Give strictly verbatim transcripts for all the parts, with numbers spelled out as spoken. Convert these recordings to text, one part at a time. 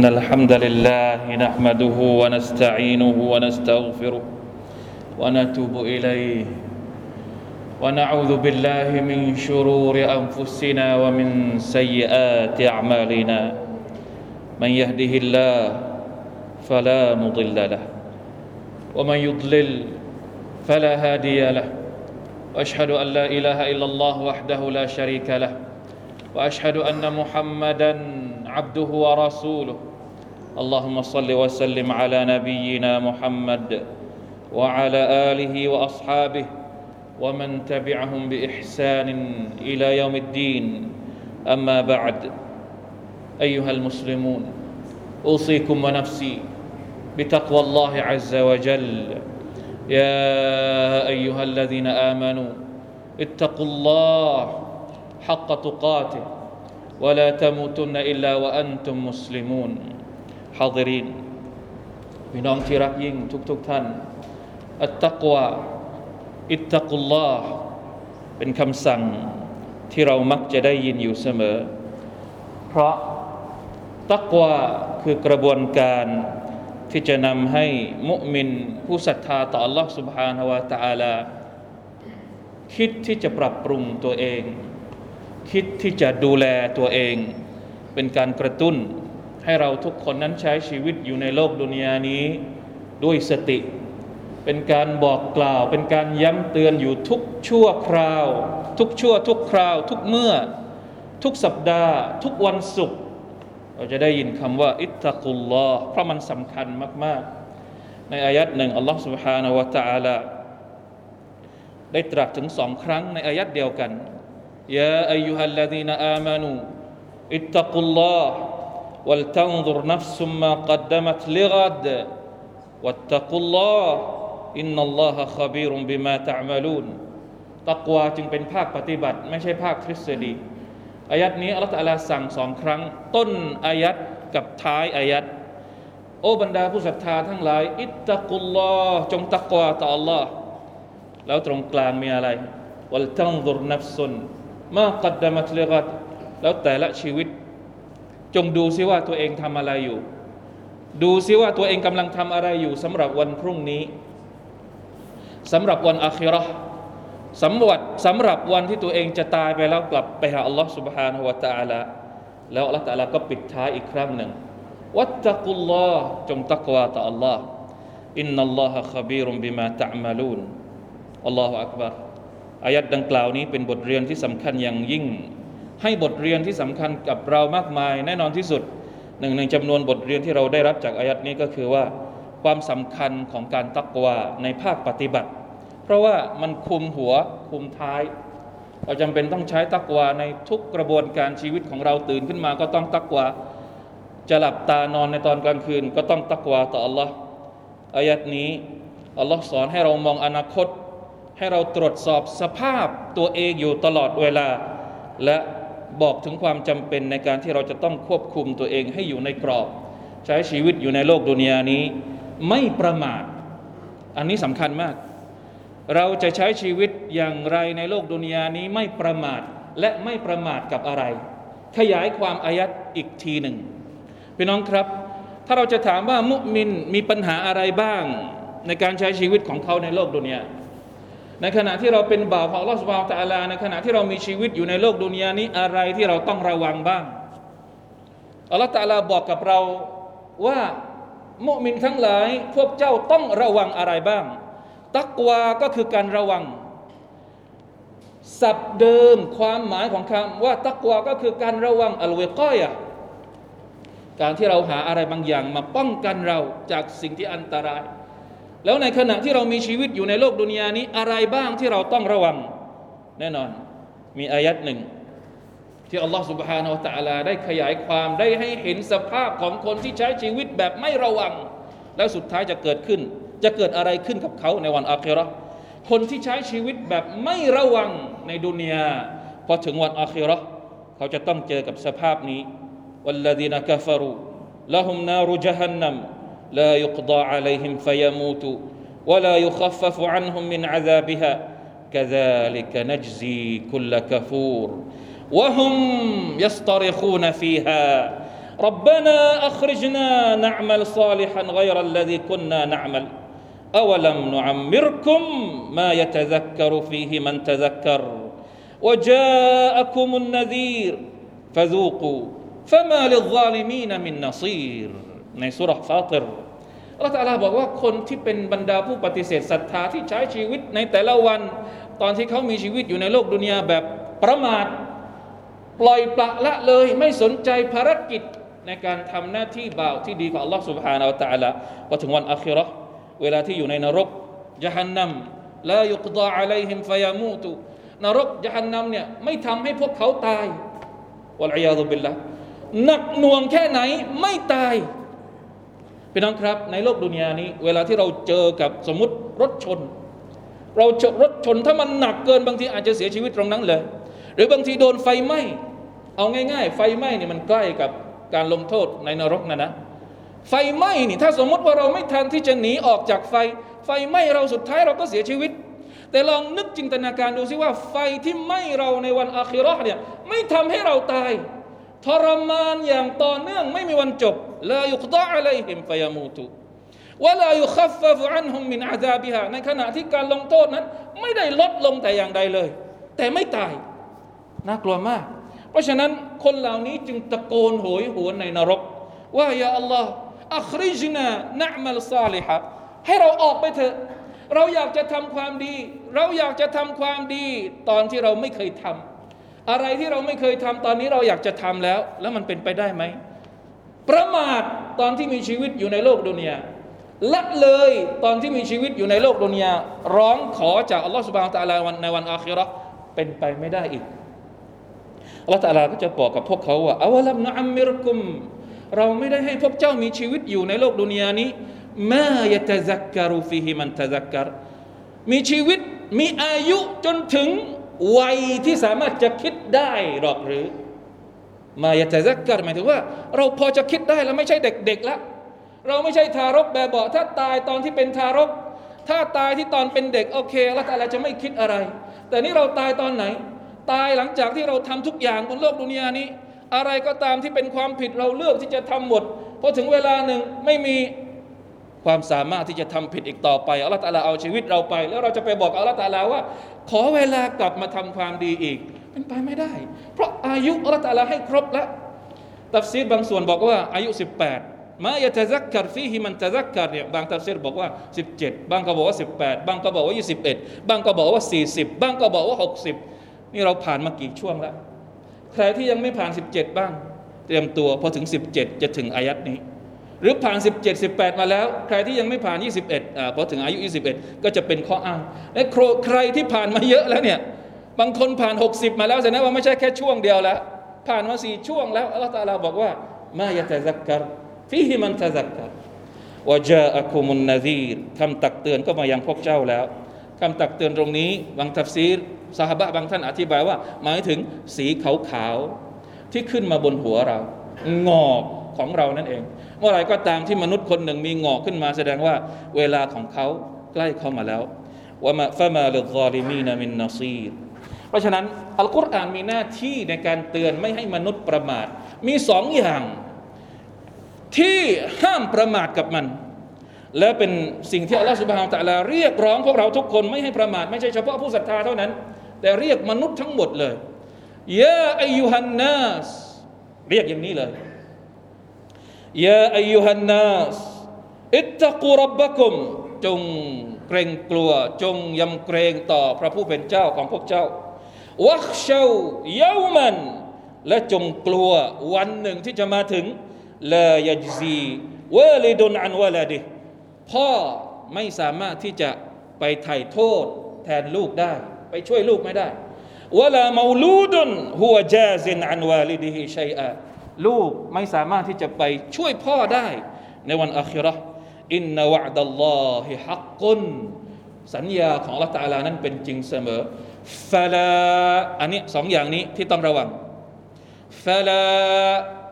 إن الحمد لله نحمده ونستعينه ونستغفره ونتوب إليه ونعوذ بالله من شرور أنفسنا ومن سيئات أعمالنا من يهده الله فلا مضل له ومن يضلل فلا هادي له وأشهد أن لا إله إلا الله وحده لا شريك له وأشهد أن محمدًا عبده ورسوله اللهم صل وسلم على نبينا محمد وعلى آله وأصحابه ومن تبعهم بإحسان إلى يوم الدين أما بعد أيها المسلمون أوصيكم ونفسي بتقوى الله عز وجل يا أيها الذين آمنوا اتقوا الله حق تقاته ولا تموتن إلا وأنتم مسلمون حاضرين พี่น้องที่รักยิ่งทุกๆท่านอัตตักวาอิตตักุลลอฮ์เป็นคำสั่งที่เรามักจะได้ยินอยู่เสมอเพราะตักวาคือกระบวนการที่จะนำให้มุมินผู้ศรัทธาต่อ Allah سبحانه และ تعالى คิดที่จะปรับปรุงตัวเองคิดที่จะดูแลตัวเองเป็นการกระตุ้นให้เราทุกคนนั้นใช้ชีวิตอยู่ในโลกดุนยานี้ด้วยสติเป็นการบอกกล่าวเป็นการย้ำเตือนอยู่ทุกชั่วคราวทุกชั่วทุกคราวทุกเมื่อทุกสัปดาห์ทุกวันศุกร์เราจะได้ยินคำว่าอิตตะกุลลอฮ์เพราะมันสำคัญมากๆในอายัดหนึ่งอัลลอฮฺ سبحانه และ تعالى ได้ตรัสถึงสองครั้งในอายัดเดียวกันيا أيها الذين آمنوا اتقوا الله ولتنظر نفس ما قدمت لغد واتقوا الله إن الله خبير بما تعملون ตักวาจึงเป็นภาคปฏิบัติไม่ใช่ภาคทฤษฎีอายัดนี้อัลลอฮฺตะอาลาสั่งสองครั้งต้นอายัดกับท้ายอายัดโอ้บรรดาผู้ศรัทธาทั้งหลายอิตตะกุลลอฮ์จงตักวาต่อ Allah แล้วตรงกลางมีอะไรวัลตันซุรนัฟซุนมากัดดะมัตลิกัดแล้วแต่ละชีวิตจงดูซิว่าตัวเองทำอะไรอยู่ดูซิว่าตัวเองกำลังทำอะไรอยู่สำหรับวันพรุ่งนี้สำหรับวันอาคิเราะห์สำหรับสำหรับวันที่ตัวเองจะตายไปแล้วกลับไปหาอัลลอฮฺ سبحانه และ تعالى แล้วอัลลอฮฺ تعالى ก็ปิดท้ายอีกครั้งหนึ่งวัตตะกุลลอฮ์จงตักวาต่อ Allah อินนัลลอฮะคบีรุนบิมาตะอ์มะลูนอัลลอฮฺอักบัรอายัดดังกล่าวนี้เป็นบทเรียนที่สำคัญอย่างยิ่งให้บทเรียนที่สำคัญกับเรามากมายแน่นอนที่สุดหนึ่งในจำนวนบทเรียนที่เราได้รับจากอายัดนี้ก็คือว่าความสำคัญของการตักวาในภาคปฏิบัติเพราะว่ามันคุมหัวคุมท้ายเราจำเป็นต้องใช้ตักวาในทุกกระบวนการชีวิตของเราตื่นขึ้นมาก็ต้องตักวาจะหลับตานอนในตอนกลางคืนก็ต้องตักวาต่อ Allah อายัดนี้ Allah สอนให้เรามองอนาคตให้เราตรวจสอบสภาพตัวเองอยู่ตลอดเวลาและบอกถึงความจำเป็นในการที่เราจะต้องควบคุมตัวเองให้อยู่ในกรอบใช้ชีวิตอยู่ในโลกดุนยานี้ไม่ประมาทอันนี้สำคัญมากเราจะใช้ชีวิตอย่างไรในโลกดุนยานี้ไม่ประมาทและไม่ประมาทกับอะไรขยายความอายัดอีกทีหนึ่งพี่น้องครับถ้าเราจะถามว่ามุมินมีปัญหาอะไรบ้างในการใช้ชีวิตของเขาในโลกดุนยาในขณะที่เราเป็นบ่าวของอัลเลาะห์ซุบฮานะฮูวะตะอาลาในขณะที่เรามีชีวิตอยู่ในโลกดุนยานี้อะไรที่เราต้องระวังบ้างอัลเลาะห์ตะอาลาบอกกับเราว่ามุมินทั้งหลายพวกเจ้าต้องระวังอะไรบ้างตักวาก็คือการระวังศัพท์เดิมความหมายของคำว่าตักวาก็คือการระวังอัลวิกอยะห์การที่เราหาอะไรบางอย่างมาป้องกันเราจากสิ่งที่อันตรายแล้วในขณะที่เรามีชีวิตอยู่ในโลกดุนยานี้อะไรบ้างที่เราต้องระวังแน่นอนมีอายัดหนึ่งที่อัลลอฮฺ سبحانه และ تعالى ได้ขยายความได้ให้เห็นสภาพของคนที่ใช้ชีวิตแบบไม่ระวังแล้วสุดท้ายจะเกิดขึ้นจะเกิดอะไรขึ้นกับเขาในวันอาคิเราะห์คนที่ใช้ชีวิตแบบไม่ระวังในดุนยาพอถึงวันอาคิเราะห์เขาจะต้องเจอกับสภาพนี้วัลลดีนะกัฟรูละฮุมนารุจะฮันนัมلا يقضى عليهم فيموتوا ولا يخفف عنهم من عذابها كذلك نجزي كل كفور وهم يصطرخون فيها ร็อบบะนาอัคริจนานะอ์มัลศอลิฮันฆอยรัลลซีกุนนานะอ์มัลอะวะลัมนุอัมมิรกุมมายะตะซักกะรุฟีฮิมันตะซักกะรวะจาอะกุมุนนะซีรฟะซูกูฟะมาลิลซอลิมีนมินนะซีรในซูเราะห์ฟาติรอัลเลาะห์ตะอาลาบอกว่าคนที่เป็นบรรดาผู้ปฏิเสธศรัทธาที่ใช้ชีวิตในแต่ละวันตอนที่เขามีชีวิตอยู่ในโลกดุนยาแบบประมาทปล่อยปละละเลยไม่สนใจภารกิจในการทำหน้าที่บ่าวที่ดีของอัลเลาะห์ซุบฮานะฮูวะตะอาลาพอถึงวันอาคิเราะห์เวลาที่อยู่ในนรกญะฮันนัมลายุกฎออะลัยฮิมฟะยะมูตุนรกญะฮันนัมเนี่ยไม่ทำให้พวกเขาตายวะลอียาซุบิลลาห์หนักหน่วงแค่ไหนไม่ตายพี่น้องครับในโลกดุนยานี้เวลาที่เราเจอกับสมมุติรถชนเราเจอรถชนถ้ามันหนักเกินบางทีอาจจะเสียชีวิตตรงนั้นเลยหรือบางทีโดนไฟไหม้เอาง่ายๆไฟไหม้นี่มันใกล้กับการลงโทษในนรกนะนะไฟไหม้นี่ถ้าสมมติว่าเราไม่ทันที่จะหนีออกจากไฟไฟไหม้เราสุดท้ายเราก็เสียชีวิตแต่ลองนึกจินตนาการดูสิว่าไฟที่ไหม้เราในวันอาคิเราะห์เนี่ยไม่ทำให้เราตายทรมานอย่างต่อเนื่องไม่มีวันจบลายุกฎออะลัยฮิมฟะยะมูตุวะลายุคัฟฟัฟอันฮุมมินอะซาบิฮาในขณะที่การลงโทษนั้นไม่ได้ลดลงแต่อย่างใดเลยแต่ไม่ตายน่ากลัวมากเพราะฉะนั้นคนเหล่านี้จึงตะโกนโหยหวนในนรกว่ายาอัลลอฮ์อัคริจนานะอ์มัลซอลิฮะให้เราออกไปเถอะเราอยากจะทำความดีเราอยากจะทำความดีตอนที่เราไม่เคยทำอะไรที่เราไม่เคยทำตอนนี้เราอยากจะทำแล้วแล้วมันเป็นไปได้ไหมประมาทตอนที่มีชีวิตอยู่ในโลกดุนยาละเลยตอนที่มีชีวิตอยู่ในโลกดุนยาร้องขอจากอัลลอฮ์ซุบฮานะฮูวะตะอาลาในวันอาคิเราะห์เป็นไปไม่ได้อีกอัลเลาะห์ตะอาลาก็จะบอกกับพวกเขาว่าอะวะลัมนุอัมมิรกุมเราไม่ได้ให้พวกเจ้ามีชีวิตอยู่ในโลกดุนยานี้มายะตะซักกะรุฟีฮิมันตะซักกะรมีชีวิตมีอายุจนถึงวัยที่สามารถจะคิดได้หรอกหรือมายะตะซักกะรหมายถึงว่าเราพอจะคิดได้แล้วไม่ใช่เด็กๆละเราไม่ใช่ทารกแบบเบาะถ้าตายตอนที่เป็นทารกถ้าตายที่ตอนเป็นเด็กโอเคอัลเลาะห์ตะอาลาจะไม่คิดอะไรแต่นี่เราตายตอนไหนตายหลังจากที่เราทำทุกอย่างบนโลกดุนยานี้อะไรก็ตามที่เป็นความผิดเราเลือกที่จะทำหมดพอถึงเวลาหนึ่งไม่มีความสามารถที่จะทำผิดอีกต่อไปอัลเลาะห์ตะอาลาเอาชีวิตเราไปแล้วเราจะไปบอกอัลเลาะห์ตะอาลาว่าขอเวลากลับมาทำความดีอีกเป็นไปไม่ได้เพราะอายุอัลเลาะห์ตะอาลาให้ครบแล้วตัฟซีรบางส่วนบอกว่าอายุสิบแปดมายะตะซักกะรฟีฮิมันตะซักกะรเนี่ยบางตัฟซีรบอกว่าสิบเจ็ดบางก็บอกว่าสิบแปดบางก็บอกว่ายี่สิบเอ็ดบางก็บอกว่าสี่สิบบางก็บอกว่าหกสิบนี่เราผ่านมากี่ช่วงแล้วใครที่ยังไม่ผ่านสิบเจ็ดบ้างเตรียมตัวพอถึงสิบเจ็ดจะถึงอายัดนี้หรือผ่านสิบเจ็ด สิบแปดมาแล้วใครที่ยังไม่ผ่านยี่สิบเอ็ดอ่าพอถึงอายุยี่สิบเอ็ดก็จะเป็นข้ออ้างและใครที่ผ่านมาเยอะแล้วเนี่ยบางคนผ่านหกสิบมาแล้วแสดงว่าไม่ใช่แค่ช่วงเดียวแล้วผ่านมาสี่ช่วงแล้วอัลเลาะห์ตะอาลาบอกว่ามายะตะซักกะรฟีฮิมันตะซักกะรวะจาอะกุมุนนะซีรคำตักเตือนก็มายังพวกเจ้าแล้วคำตักเตือนตรงนี้บางตัฟซีรซอฮาบะห์บางท่านอธิบายว่าหมายถึงสีขาวๆที่ขึ้นมาบนหัวเรางอกของเรานั่นเองเมื่อไหร่ก็ตามที่มนุษย์คนหนึ่งมีงอกขึ้นมาแสดงว่าเวลาของเขาใกล้เข้ามาแล้ววะมะฟะมาลิซอลิมีนมินนะซีรเพราะฉะนั้นอัลกุรอานมีหน้าที่ในการเตือนไม่ให้มนุษย์ประมาทมีสองอย่างที่ห้ามประมาทกับมันและเป็นสิ่งที่อัลเลาะห์ซุบฮานะฮูวะตะอาลาเรียกร้องพวกเราทุกคนไม่ให้ประมาทไม่ใช่เฉพาะผู้ศรัทธาเท่านั้นแต่เรียกมนุษย์ทั้งหมดเลยยาอัยยูฮันนัสเรียกอย่างนี้เลยยาอัยยูฮันนัสอิตตะกูร็อบบักุมจงเกรงกลัวจงยำเกรงต่อพระผู้เป็นเจ้าของพวกเจ้าวักชาวยาวมันและจงกลัววันหนึ่งที่จะมาถึงลายัจซีวะลิดุนอันวะลาดิพ่อไม่สามารถที่จะไปไถ่โทษแทนลูกได้ไปช่วยลูกไม่ได้วะลาเมาลูดุนฮุวะจาซินอันวาลิดิฮิชัยอะลูกไม่สามารถที่จะไปช่วยพ่อได้ในวันอาคิเราะห์อินนะวะดัลลอฮิฮักกุนสัญญาของอัลเลาะห์ตะอาลานั้นเป็นจริงเสมอฟะลาอันนี้สองอย่างนี้ที่ต้องระวังฟะลา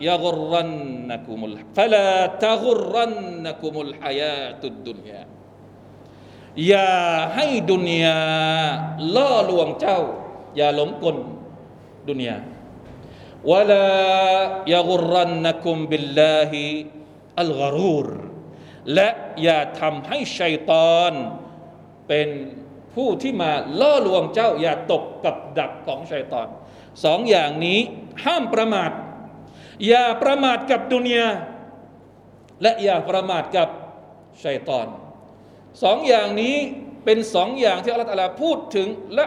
ยะกุรรันนะกุมุลฟะลาตะกุรรันนะกุมุลฮะยาตุดดุนยาอย่าให้ดุนยาล่อลวงเจ้าอย่าหลงกลดุนยา วะลายะกุรรันนะกุมบิลลาฮิอัลกะรูรและอย่าทำให้ชัยฏอนเป็นผู้ที่มาล่อลวงเจ้าอย่าตกกับดักของชัยฏอนสองอย่างนี้ห้ามประมาทอย่าประมาทกับดุนยาและอย่าประมาทกับชัยฏอนสองอย่างนี้เป็นสองอย่างที่อัลลอฮฺตะอาลาพูดถึงและ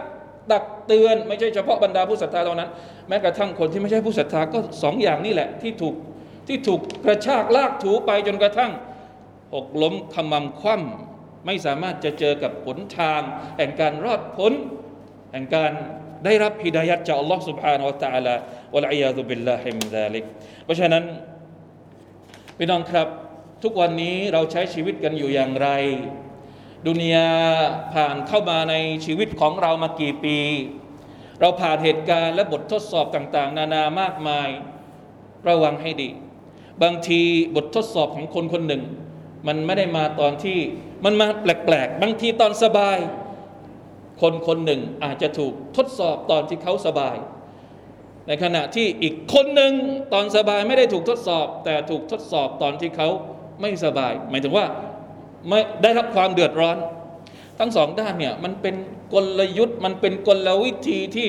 ตักเตือนไม่ใช่เฉพาะบรรดาผู้ศรัทธาเท่านั้นแม้กระทั่งคนที่ไม่ใช่ผู้ศรัทธาก็สองอย่างนี่แหละที่ถูกที่ถูกกระชากลากถูไปจนกระทั่งหกล้มขมำคว่ำไม่สามารถจะเจอกับผลทางแห่งการรอดพ้นแห่งการได้รับฮิดายะห์จากอัลลอฮฺ سبحانه และ تعالى วะลัยยาซุบิลลาฮิมินซาลิกเพราะฉะนั้นพี่น้องครับทุกวันนี้เราใช้ชีวิตกันอยู่อย่างไรดุนยาผ่านเข้ามาในชีวิตของเรามากี่ปีเราผ่านเหตุการณ์และบททดสอบต่างๆนานามากมายระวังให้ดีบางทีบททดสอบของคนคนหนึ่งมันไม่ได้มาตอนที่มันมาแปลกๆบางทีตอนสบายคนคนหนึ่งอาจจะถูกทดสอบตอนที่เขาสบายในขณะที่อีกคนหนึ่งตอนสบายไม่ได้ถูกทดสอบแต่ถูกทดสอบตอนที่เขาไม่สบายหมายถึงว่าไม่ได้รับความเดือดร้อนทั้งสองด้านเนี่ยมันเป็นกลยุทธ์มันเป็นกลวิธีที่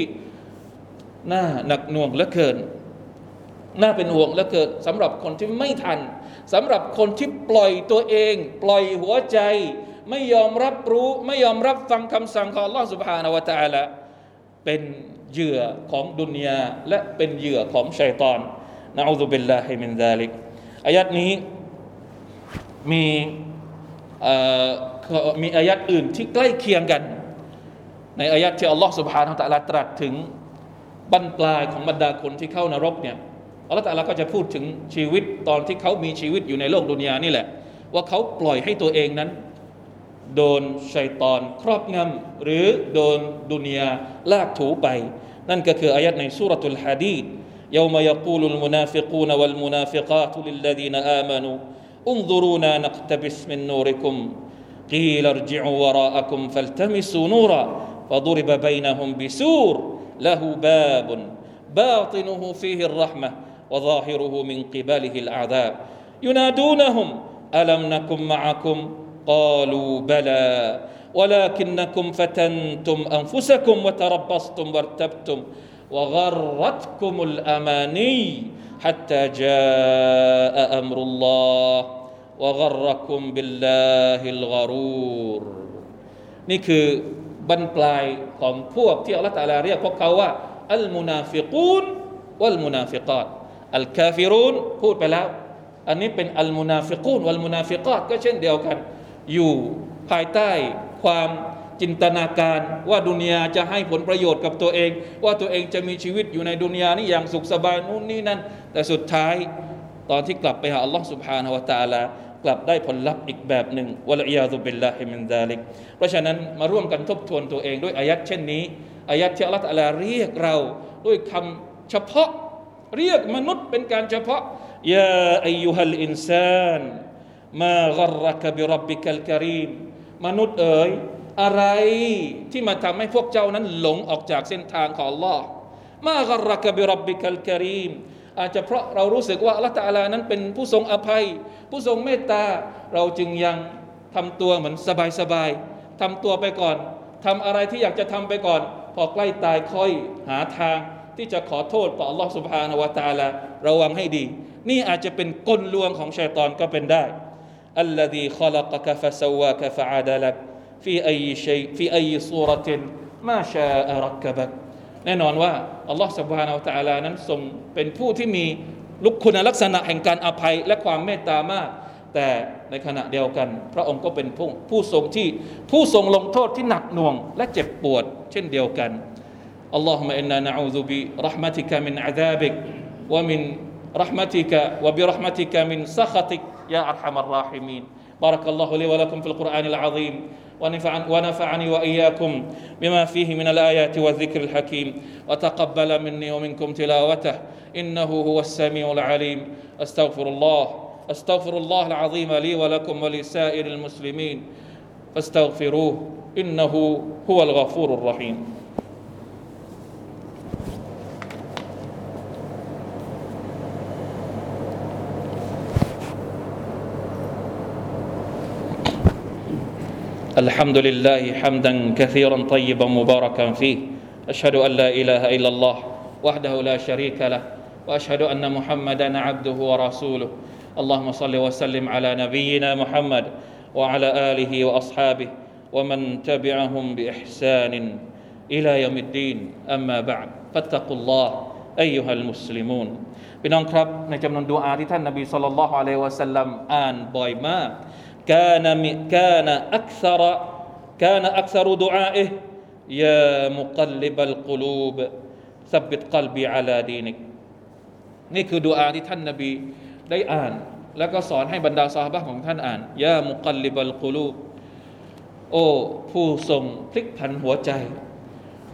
น่าหนักหน่วงเหลือเกินน่าเป็นห่วงเหลือเกินสำหรับคนที่ไม่ทันสำหรับคนที่ปล่อยตัวเองปล่อยหัวใจไม่ยอมรับรู้ไม่ยอมรับฟังคำสั่งของอัลเลาะห์ซุบฮานะฮูวะตะอาลาเป็นเหยื่อของดุนยาและเป็นเหยื่อของชัยฏอนนะอูซุบิลลาฮิมินซาลิกอายัตนี้มีมีอายัดอื่นที่ใกล้เคียงกันในอายัดที่อัลลอฮฺสุบฮานะฮูวะตะอาลาตรัสถึงบั้นปลายของบรรดาคนที่เข้านรกเนี่ยอัลลอฮฺตะอาลาก็จะพูดถึงชีวิตตอนที่เขามีชีวิตอยู่ในโลกดุนยานี่แหละว่าเขาปล่อยให้ตัวเองนั้นโดนชัยฏอนครอบงำหรือโดนดุนยาลากถูไปนั่นก็คืออายัดในซูเราะตุลหะดีด يوم يقول المنافقون والمنافقات للذين آمنوا انظرونا نقتبس من نوركم قيل ارجعوا وراءكم فالتمسوا نورا فضرب بينهم بسور له باب باطنه فيه الرحمة وظاهره من قبله العذاب ينادونهم ألم نكن معكم قالوا بلى ولكنكم فتنتم أنفسكم وتربصتم وارتبتم وغرتكم الأماني حتى جاء أمر الله وغركم بالله الغرور นี่คือบั้นปลายของพวกที่อัลเลาะห์ตะอาลาเรียกพวกเขาว่าอัลมุนาฟิกูนวัลมุนาฟิกาตอัลกาฟิรูนพูดไปแล้วอันนี้เป็นอัลมุนาฟิกูนวัลมุนาฟิกาตก็เช่นเดียวกันอยู่ภายใต้ความจินตนาการว่าดุนยาจะให้ผลประโยชน์กับตัวเองว่าตัวเองจะมีชีวิตอยู่ในดุนยานี้อย่างสุขสบายนู่นนี่นั่นแต่สุดท้ายตอนที่กลับไปหาอัลลอฮฺซุบฮานะฮูวะตะอาลากลับได้ผลลัพธ์อีกแบบหนึ่งวะลัยยาซุบิลลาฮิมินซาลิกเพราะฉะนั้นมาร่วมกันทบทวนตัวเองด้วยอายัดเช่นนี้อายัดที่อัลลอฮฺตะอาลาเรียกเราด้วยคำเฉพาะเรียกมนุษย์เป็นการเฉพาะยาอัยยูฮัลอินซานมากะรักะบิร็อบบิกัลกะรีมมนุษย์เอ๋ยอะไรที่มาทำให้พวกเจ้านั้นหลงออกจากเส้นทางของ Allah มากะรักะบิร็อบบิกัลกะรีมอาจจะเพราะเรารู้สึกว่า Allah ตะอาลานั้นเป็นผู้ทรงอภัยผู้ทรงเมตตาเราจึงยังทำตัวเหมือนสบายๆทำตัวไปก่อนทำอะไรที่อยากจะทำไปก่อนพอใกล้ตายค่อยหาทางที่จะขอโทษต่อ Allah سبحانه และ تعالى ระวังให้ดีนี่อาจจะเป็นกลลวงของชัยฏอนก็เป็นได้อัลลซีคอลักะกะฟะซาวากะฟะอาดะลักفي أي شيء في أي صورة ما شاء ركبك แน่นอนว่า Allah سبحانه และ تعالى นั้นทรงเป็นผู้ที่มีลุกคุณลักษณะแห่งการอภัยและความเมตตามากแต่ในขณะเดียวกันพระองค์ก็เป็นผู้ผู้ทรงที่ผู้ทรงลงโทษที่หนักหน่วงและเจ็บปวดเช่นเดียวกัน اللهم إنا نعوذ برحمتك من عذابك ومن رحمتك وبرحمتك من سخطك يا أرحم الراحمين بارك الله لي ولكم في القرآن العظيم ونفعني وإياكم بما فيه من الآيات والذكر الحكيم وتقبل مني ومنكم تلاوته إنه هو السميع العليم أستغفر الله أستغفر الله العظيم لي ولكم ولسائر المسلمين فاستغفروه إنه هو الغفور الرحيم الحمد لله حمدا كثيرا طيبا مباركا فيه أشهد أن لا إله إلا الله وحده لا شريك له وأشهد أن محمدا عبده ورسوله اللهم صل وسلم على نبينا محمد وعلى آله وأصحابه ومن تبعهم بإحسان إلى يوم الدين أما بعد فاتقوا الله أيها المسلمون พี่น้องครับในจำนวนดุอาที่ท่านนบีศ็อลลัลลอฮุอะลัยฮิวะซัลลัมอ่านบ่อยมากกานะมิกานะอักษรกานะอักษรดุอาอิห์ยามุกัลลิบัลกุลูบซับบิตกัลบีอะลาดีนิกนี่คือดุอาที่ท่านนบีได้อ่านแล้วก็สอนให้บรรดาซอฮาบะห์ของท่านอ่านยามุกัลลิบัลกุลูบโอ้ผู้ทรงพลิกผันหัวใจ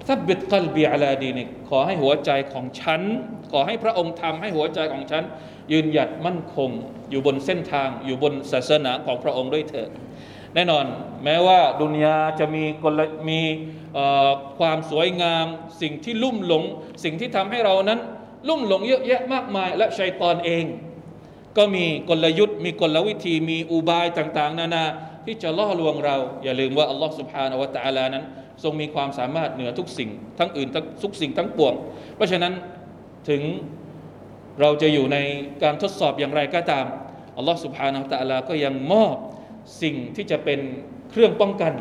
ซับบิตกัลบีอะลาดีนิกขอให้หัวใจของฉันขอให้พระองค์ทำให้หัวใจของฉันยืนหยัดมั่นคงอยู่บนเส้นทางอยู่บนศาสนาของพระองค์ด้วยเถิดแน่นอนแม้ว่าดุนยาจะมีกลมีความสวยงามสิ่งที่ลุ่มหลงสิ่งที่ทำให้เรานั้นลุ่มหลงเยอะแยะมากมายและชัยฏอนเองก็มีกลยุทธ์มีกลวิธีมีอุบายต่างๆนานาที่จะล่อลวงเราอย่าลืมว่าอัลลอฮฺซุบฮานะฮูวะตะอาลานั้นทรงมีความสามารถเหนือทุกสิ่งทั้งอื่นทุกสิ่งทั้งปวงเพราะฉะนั้นถึงเราจะอยู่ในการทดสอบอย่างไรก็ตามอัลลอฮฺซุบฮานะฮูวะตะอาลาก็ยังมอบสิ่งที่จะเป็นเครื่องป้องกัน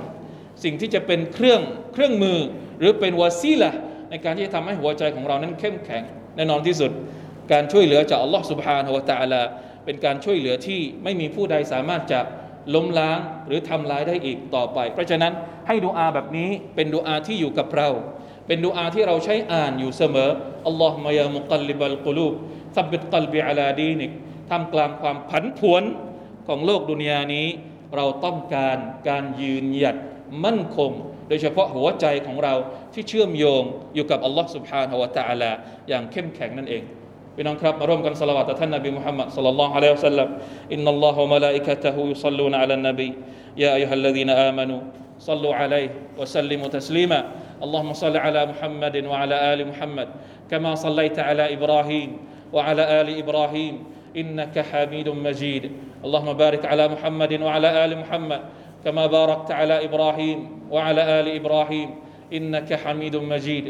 สิ่งที่จะเป็นเครื่องเครื่องมือหรือเป็นวาซีละห์ในการที่จะทำให้หัวใจของเรานั้นเข้มแข็งแน่นอนที่สุดการช่วยเหลือจากอัลลอฮฺซุบฮานะฮูวะตะอาลาเป็นการช่วยเหลือที่ไม่มีผู้ใดสามารถจะล้มล้างหรือทำร้ายได้อีกต่อไปเพราะฉะนั้นให้ดุอาแบบนี้เป็นดุอาที่อยู่กับเราเป็นดุอาที่เราใช้อ่านอยู่เสมออัลลอฮุมะยามุกัลลิบัลกุลูบซับบิตกัลบีอะลาดีนิกท่ามกลางความผันผวนของโลกดุนยานี้เราต้องการการยืนหยัดมั่นคงโดยเฉพาะหัวใจของเราที่เชื่อมโยงอยู่กับอัลลอฮ์ซุบฮานะฮูวะตะอาลาอย่างเข้มแข็งนั่นเองพี่น้องครับมาร่วมกันศอลาวาตต่อท่านนบีมุฮัมมัดศ็อลลัลลอฮุอะลัยฮิวะซัลลัมอินนัลลอฮะวะมะลาอิกะตุฮุยุศ็อลลูนะอะลันนบียาอัยยูฮัลละซีนะอามะนูศ็อลลูอะลัยฮิวะซัลลิมูตัสลีมาاللهم صل على محمد وعلى آل محمد كما صليت على إبراهيم وعلى آل إبراهيم إنك حميد مجيد اللهم بارك على محمد وعلى آل محمد كما باركت على إبراهيم وعلى آل إبراهيم إنك حميد مجيد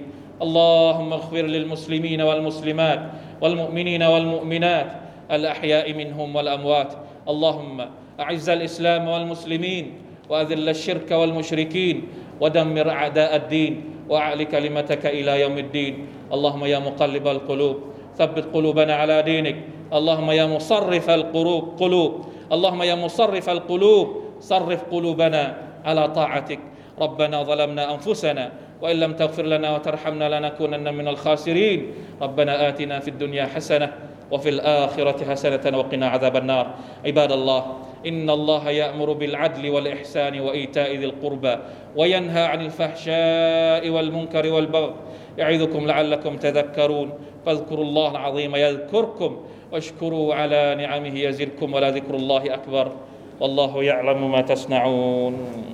اللهم اغفر للمسلمين والمسلمات والمؤمنين والمؤمنات الأحياء منهم والأموات اللهم أعز الإسلام والمسلمين وأذل الشرك والمشركين ودمر أعداء الدين وأعل كلمتك إلى يوم الدين اللهم يا مقلب القلوب ثبت قلوبنا على دينك اللهم يا مصرف القلوب قلوب اللهم يا مصرف القلوب صرف قلوبنا على طاعتك ربنا ظلمنا أنفسنا وإن لم تغفر لنا وترحمنا لنكونن من الخاسرين ربنا آتنا في الدنيا حسنة وفي الآخرة حسنة وقنا عذاب النار عباد الله إن الله يأمر بالعدل والإحسان وإيتاء ذي القربى وينهى عن الفحشاء والمنكر والبغي يعظكم لعلكم تذكرون فاذكروا الله العظيم يذكركم واشكروا على نعمه يزدكم ولذكر الله أكبر والله يعلم ما تصنعون